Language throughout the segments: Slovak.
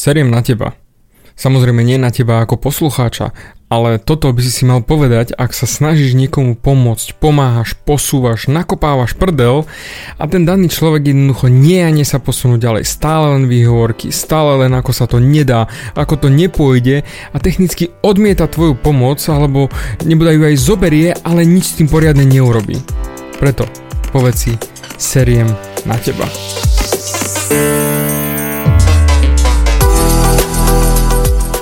Seriem na teba. Samozrejme nie na teba ako poslucháča, ale toto by si mal povedať, ak sa snažíš niekomu pomôcť, pomáhaš, posúvaš, nakopávaš prdel a ten daný človek jednoducho nie a nie sa posunú ďalej. Stále len výhovorky, stále len ako sa to nedá, ako to nepôjde a technicky odmieta tvoju pomoc alebo nebodaj ju aj zoberie, ale nič s tým poriadne neurobí. Preto povedz si, seriem na teba.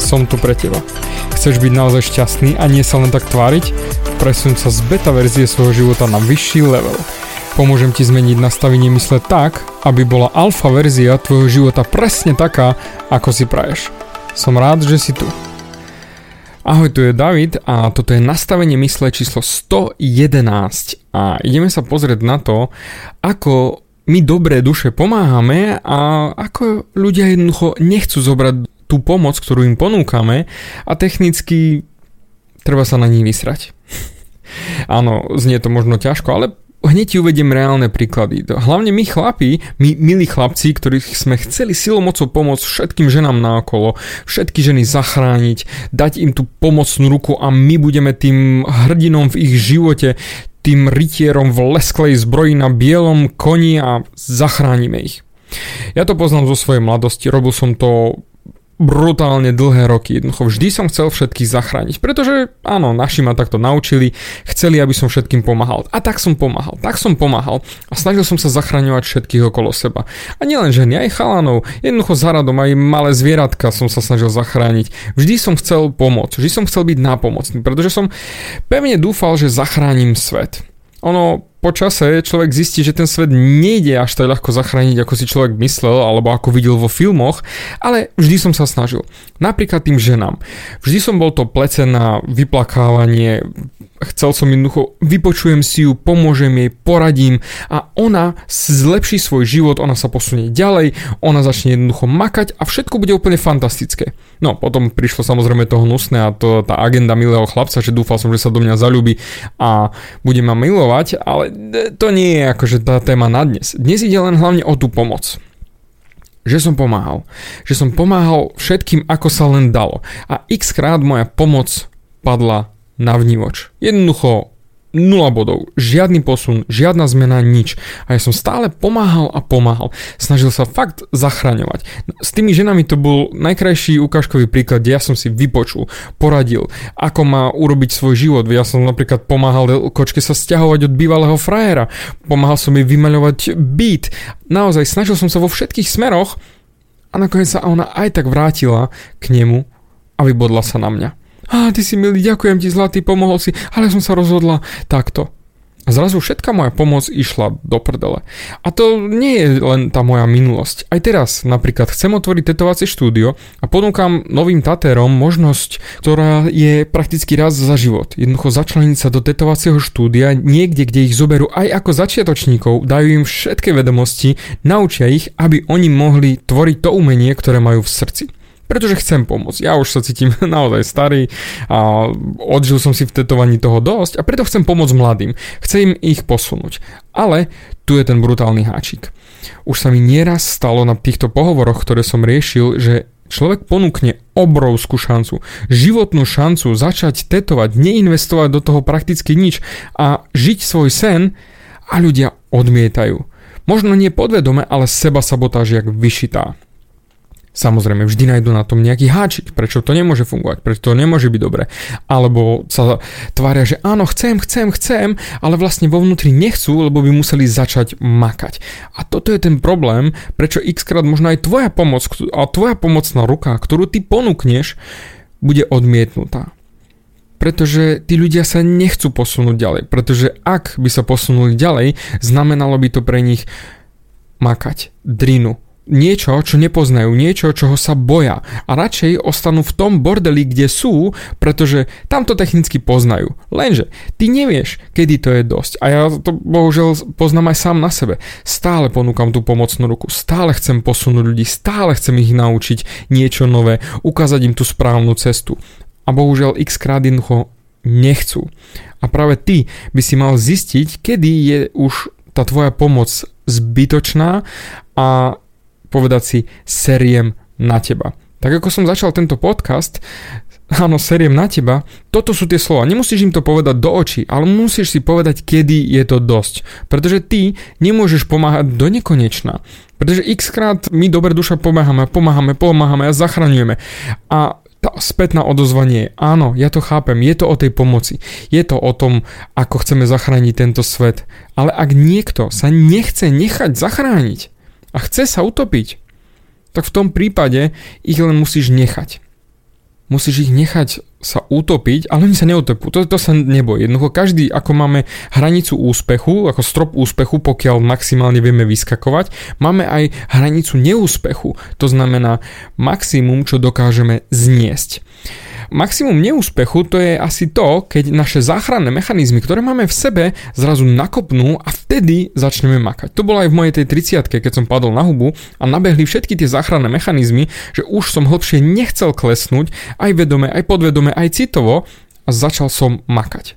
som tu pre teba. Chceš byť naozaj šťastný a nie sa len tak tváriť? Presun sa z beta verzie svojho života na vyšší level. Pomôžem ti zmeniť nastavenie mysle tak, aby bola alfa verzia tvojho života presne taká, ako si praješ. Som rád, že si tu. Ahoj, tu je David a toto je nastavenie mysle číslo 111 a ideme sa pozrieť na to, ako my dobré duše pomáhame a ako ľudia jednoducho nechcú zobrať tú pomoc, ktorú im ponúkame a technicky treba sa na ní vysrať. Áno, znie to možno ťažko, ale hneď ti uvediem reálne príklady. Hlavne my chlapi, my milí chlapci, ktorých sme chceli silou mocou pomôcť všetkým ženám naokolo, všetky ženy zachrániť, dať im tú pomocnú ruku a my budeme tým hrdinom v ich živote, tým rytierom v lesklej zbroji na bielom koni a zachránime ich. Ja to poznám zo svojej mladosti, robil som to brutálne dlhé roky. Jednoducho vždy som chcel všetkých zachrániť, pretože áno, naši ma takto naučili, chceli, aby som všetkým pomáhal. A tak som pomáhal a snažil som sa zachraňovať všetkých okolo seba. A nielen ženy, aj chalanov, jednoducho zaradom aj malé zvieratka som sa snažil zachrániť. Vždy som chcel pomôcť, vždy som chcel byť nápomocný, pretože som pevne dúfal, že zachránim svet. Ono po čase človek zistí, že ten svet nejde až tak ľahko zachrániť, ako si človek myslel alebo ako videl vo filmoch, ale vždy som sa snažil. Napríklad tým ženám. Vždy som bol to plece na vyplakávanie, chcel som jednoducho, vypočujem si ju, pomôžem jej, poradím a ona zlepší svoj život, ona sa posunie ďalej, ona začne jednoducho makať a všetko bude úplne fantastické. No, potom prišlo samozrejme to hnusné a to, tá agenda milého chlapca, že dúfal som, že sa do mňa zaľúbi a bude ma milovať, ale to nie je akože tá téma na dnes. Dnes ide len hlavne o tú pomoc. Že som pomáhal všetkým, ako sa len dalo. A xkrát moja pomoc padla na vnívoč. Jednoducho 0 bodov, žiadny posun, žiadna zmena, nič. A ja som stále pomáhal. Snažil sa fakt zachraňovať. S tými ženami to bol najkrajší ukážkový príklad, kde ja som si vypočul, poradil, ako má urobiť svoj život. Ja som napríklad pomáhal kočke sa sťahovať od bývalého frajera. Pomáhal som jej vymaľovať byt. Naozaj snažil som sa vo všetkých smeroch a nakoniec sa ona aj tak vrátila k nemu a vybodla sa na mňa. Á, ty si milý, ďakujem ti zlatý, pomohol si, ale som sa rozhodla takto. A zrazu všetka moja pomoc išla do prdele. A to nie je len tá moja minulosť. Aj teraz napríklad chcem otvoriť tetovacie štúdio a ponúkam novým tatérom možnosť, ktorá je prakticky raz za život. Jednoducho začleniť sa do tetovacieho štúdia niekde, kde ich zoberú aj ako začiatočníkov, dajú im všetky vedomosti, naučia ich, aby oni mohli tvoriť to umenie, ktoré majú v srdci. Pretože chcem pomôcť. Ja už sa cítim naozaj starý a odžil som si v tetovaní toho dosť a preto chcem pomôcť mladým. Chcem im ich posunúť. Ale tu je ten brutálny háčik. Už sa mi nieraz stalo na týchto pohovoroch, ktoré som riešil, že človek ponúkne obrovskú šancu, životnú šancu začať tetovať, neinvestovať do toho prakticky nič a žiť svoj sen a ľudia odmietajú. Možno nie podvedome, ale seba sabotáž jak vyšitá. Samozrejme, vždy nájdu na tom nejaký háčik, prečo to nemôže fungovať, prečo to nemôže byť dobre. Alebo sa tvária, že áno, chcem, ale vlastne vo vnútri nechcú, lebo by museli začať makať. A toto je ten problém, prečo xkrát možno aj tvoja pomoc a tvoja pomocná ruka, ktorú ty ponúkneš, bude odmietnutá. Pretože tí ľudia sa nechcú posunúť ďalej, pretože ak by sa posunuli ďalej, znamenalo by to pre nich makať, drinu, niečo, čo nepoznajú, niečo, čoho sa boja a radšej ostanú v tom bordeli, kde sú, pretože tam to technicky poznajú. Lenže ty nevieš, kedy to je dosť a ja to bohužiaľ poznám aj sám na sebe. Stále ponúkam tú pomocnú ruku, stále chcem posunúť ľudí, stále chcem ich naučiť niečo nové, ukázať im tú správnu cestu a bohužiaľ x-krát jednoducho nechcú. A práve ty by si mal zistiť, kedy je už tá tvoja pomoc zbytočná a povedať si seriem na teba. Tak ako som začal tento podcast, áno, seriem na teba, toto sú tie slova. Nemusíš im to povedať do očí, ale musíš si povedať, kedy je to dosť. Pretože ty nemôžeš pomáhať do nekonečna. Pretože x-krát my dobrá duša pomáhame a zachraňujeme. A tá spätná odozva nie je. Áno, ja to chápem, je to o tej pomoci. Je to o tom, ako chceme zachrániť tento svet. Ale ak niekto sa nechce nechať zachrániť a chce sa utopiť, tak v tom prípade ich len musíš nechať. Musíš ich nechať sa utopiť, ale oni sa neutopú. To sa nebojí. Jednoducho každý, ako máme hranicu úspechu, ako strop úspechu, pokiaľ maximálne vieme vyskakovať, máme aj hranicu neúspechu. To znamená maximum, čo dokážeme zniesť. Maximum neúspechu to je asi to, keď naše záchranné mechanizmy, ktoré máme v sebe, zrazu nakopnú a vtedy začneme makať. To bolo aj v mojej tej 30-ke, keď som padol na hubu a nabehli všetky tie záchranné mechanizmy, že už som hlbšie nechcel klesnúť, aj vedome, aj podvedome, aj citovo a začal som makať.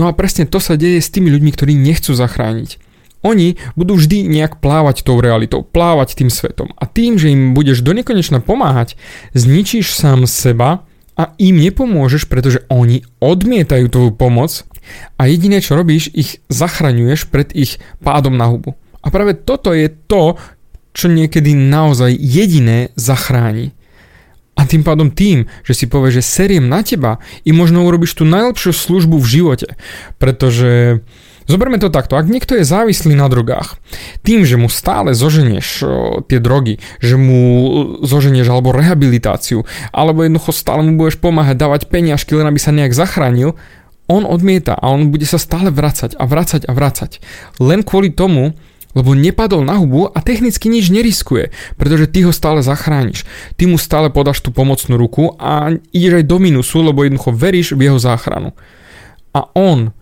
No a presne to sa deje s tými ľuďmi, ktorí nechcú zachrániť. Oni budú vždy nejak plávať tou realitou, plávať tým svetom a tým, že im budeš donekonečna pomáhať, zničíš sám seba a im nepomôžeš, pretože oni odmietajú tvoju pomoc a jediné, čo robíš, ich zachraňuješ pred ich pádom na hubu. A práve toto je to, čo niekedy naozaj jediné zachráni. A tým pádom tým, že si povieš, že seriem na teba, im možno urobíš tú najlepšiu službu v živote, pretože... Zoberme to takto, ak niekto je závislý na drogách, tým, že mu stále zoženieš tie drogy, že mu zoženieš alebo rehabilitáciu, alebo jednoducho stále mu budeš pomáhať, dávať peniažky, len aby sa nejak zachránil, on odmieta a on bude sa stále vracať. Len kvôli tomu, lebo nepadol na hubu a technicky nič neriskuje, pretože ty ho stále zachrániš. Ty mu stále podáš tú pomocnú ruku a ideš aj do minusu, lebo jednoducho veríš v jeho záchranu. A on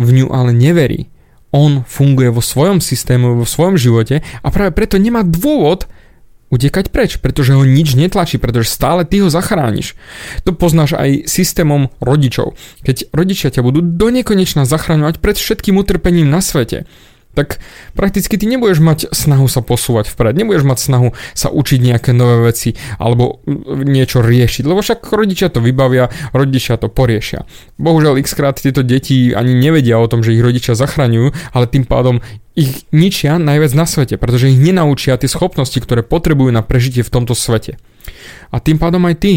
v ňu ale neverí. On funguje vo svojom systéme, vo svojom živote a práve preto nemá dôvod utekať preč, pretože ho nič netlačí, pretože stále ty ho zachrániš. To poznáš aj systémom rodičov. Keď rodičia ťa budú donekonečna zachraňovať pred všetkým utrpením na svete, tak prakticky ty nebudeš mať snahu sa posúvať vpred, nebudeš mať snahu sa učiť nejaké nové veci alebo niečo riešiť, lebo však rodičia to vybavia, rodičia to poriešia. Bohužiaľ x-krát tieto deti ani nevedia o tom, že ich rodičia zachraňujú, ale tým pádom ich ničia najviac na svete, pretože ich nenaučia tie schopnosti, ktoré potrebujú na prežitie v tomto svete. A tým pádom aj ty.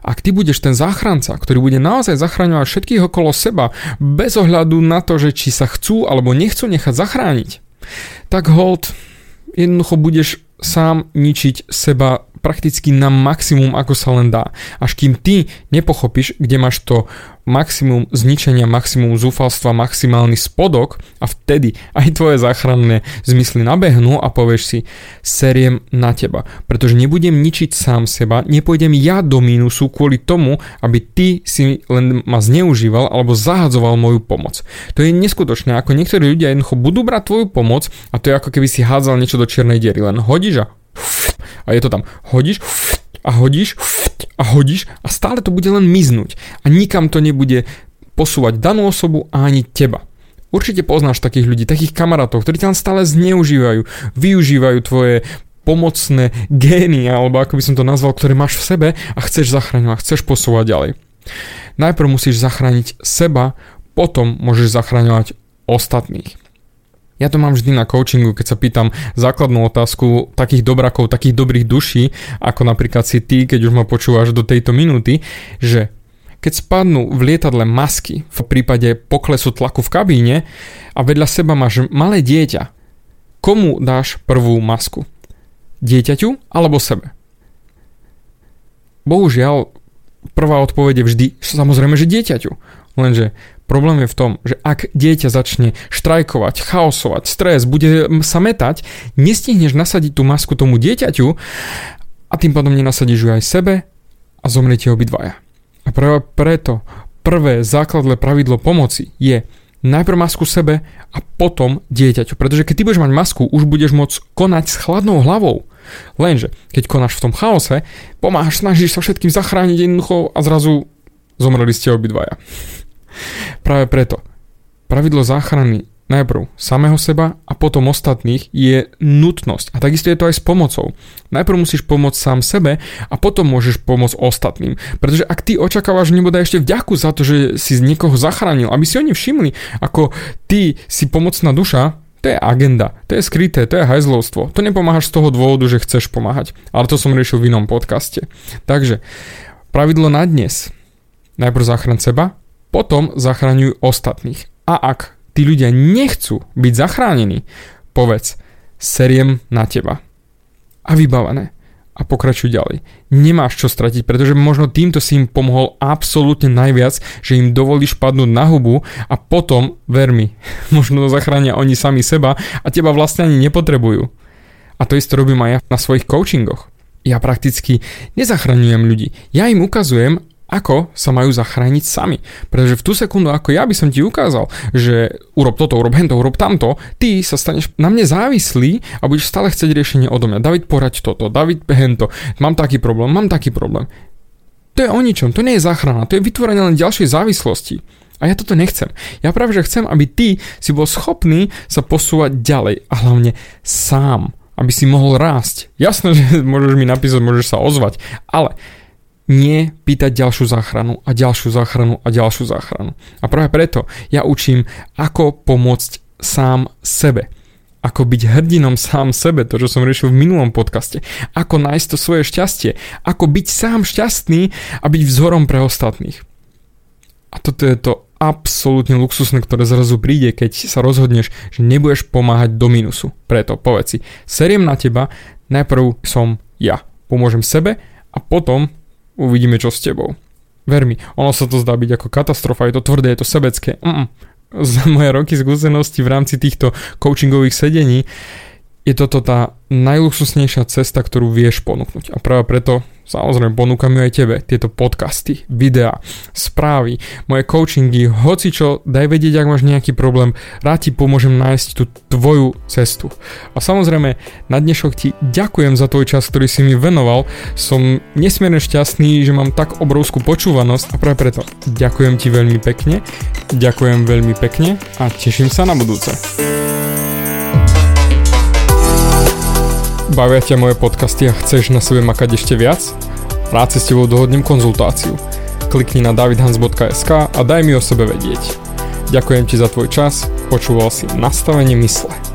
Ak ty budeš ten záchranca, ktorý bude naozaj zachraňovať všetkých okolo seba, bez ohľadu na to, že či sa chcú alebo nechcú nechať zachrániť, tak hold, jednoducho budeš sám ničiť seba prakticky na maximum, ako sa len dá. Až kým ty nepochopíš, kde máš to maximum zničenia, maximum zúfalstva, maximálny spodok a vtedy aj tvoje záchranné zmysly nabehnú a povieš si seriem na teba, pretože nebudem ničiť sám seba, nepôjdem ja do mínusu kvôli tomu, aby ty si len ma zneužíval alebo zahadzoval moju pomoc. To je neskutočné, ako niektorí ľudia jednoducho budú brať tvoju pomoc a to je ako keby si hádzal niečo do čiernej diery, len hodíš a je to tam, hodíš a stále to bude len miznúť a nikam to nebude posúvať danú osobu a ani teba. Určite poznáš takých ľudí, takých kamarátov, ktorí tam stále zneužívajú, využívajú tvoje pomocné gény, alebo ako by som to nazval, ktoré máš v sebe a chceš zachraňovať, chceš posúvať ďalej. Najprv musíš zachrániť seba, potom môžeš zachraňovať ostatných. Ja to mám vždy na coachingu, keď sa pýtam základnú otázku takých dobrakov, takých dobrých duší, ako napríklad si ty, keď už ma počúvaš do tejto minúty, že keď spadnú v lietadle masky v prípade poklesu tlaku v kabíne a vedľa seba máš malé dieťa, komu dáš prvú masku? Dieťaťu alebo sebe? Bohužiaľ, prvá odpoveď je vždy, samozrejme, že dieťaťu. Lenže Problém je v tom, že ak dieťa začne štrajkovať, chaosovať, stres, bude sa mätať, nestihneš nasadiť tú masku tomu dieťaťu a tým pádom nenasadíš ju aj sebe a zomriete obidvaja. A preto prvé základné pravidlo pomoci je najprv masku sebe a potom dieťaťu. Pretože keď ty budeš mať masku, už budeš môcť konať s chladnou hlavou. Lenže keď konáš v tom chaose, pomáhaš, snažíš sa všetkým zachrániť jednoducho a zrazu zomreli ste obidvaja. Práve preto pravidlo záchrany najprv samého seba a potom ostatných je nutnosť. A takisto je to aj s pomocou. Najprv musíš pomôcť sám sebe a potom môžeš pomôcť ostatným. Pretože ak ty očakávaš nebodaj ešte vďaku za to, že si z niekoho zachránil, aby si oni všimli, ako ty si pomocná duša, to je agenda, to je skryté, to je hajzlovstvo. To nepomáhaš z toho dôvodu, že chceš pomáhať. Ale to som riešil v inom podcaste. Takže pravidlo na dnes. Najprv zachraň seba, potom zachraňuj ostatných. A ak tí ľudia nechcú byť zachránení, povedz, seriem na teba. A vybavené. A pokračuj ďalej. Nemáš čo stratiť, pretože možno týmto si im pomohol absolútne najviac, že im dovolíš padnúť na hubu a potom, ver mi, možno zachránia oni sami seba a teba vlastne ani nepotrebujú. A to isté robím aj ja na svojich coachingoch. Ja prakticky nezachraňujem ľudí. Ja im ukazujem, ako sa majú zachrániť sami. Pretože v tú sekundu, ako ja by som ti ukázal, že urob toto, urob hento, urob tamto, ty sa staneš na mne závislý a budeš stále chcieť riešenie odo mňa. David, poraď toto, David, hento, mám taký problém. To je o ničom, to nie je záchrana, to je vytvorenie len ďalšej závislosti. A ja toto nechcem. Ja práve, že chcem, aby ty si bol schopný sa posúvať ďalej a hlavne sám, aby si mohol rásť. Jasné, že môžeš mi napísať, môžeš sa ozvať, ale nie pýtať ďalšiu záchranu. A práve preto ja učím, ako pomôcť sám sebe. Ako byť hrdinom sám sebe, to, čo som riešil v minulom podcaste. Ako nájsť to svoje šťastie. Ako byť sám šťastný a byť vzorom pre ostatných. A toto je to absolútne luxusné, ktoré zrazu príde, keď sa rozhodneš, že nebudeš pomáhať do minusu. Preto povedz si, seriem na teba, najprv som ja. Pomôžem sebe a potom uvidíme, čo s tebou. Ver mi, ono sa to zdá byť ako katastrofa, je to tvrdé, je to sebecké. Za moje roky skúsenosti v rámci týchto coachingových sedení je toto tá najluxusnejšia cesta, ktorú vieš ponúknuť. A práve preto samozrejme ponúkam ju aj tebe. Tieto podcasty, videá, správy, moje coachingy, hocičo, daj vedieť, ak máš nejaký problém. Rád ti pomôžem nájsť tú tvoju cestu. A samozrejme, na dnešok ti ďakujem za tvoj čas, ktorý si mi venoval. Som nesmierne šťastný, že mám tak obrovskú počúvanosť a práve preto ďakujem ti veľmi pekne a teším sa na budúce. Bavia ťa moje podcasty a chceš na sebe makať ešte viac? Rád si s tebou dohodnem konzultáciu. Klikni na davidhans.sk a daj mi o sebe vedieť. Ďakujem ti za tvoj čas, počúval si Nastavenie mysle.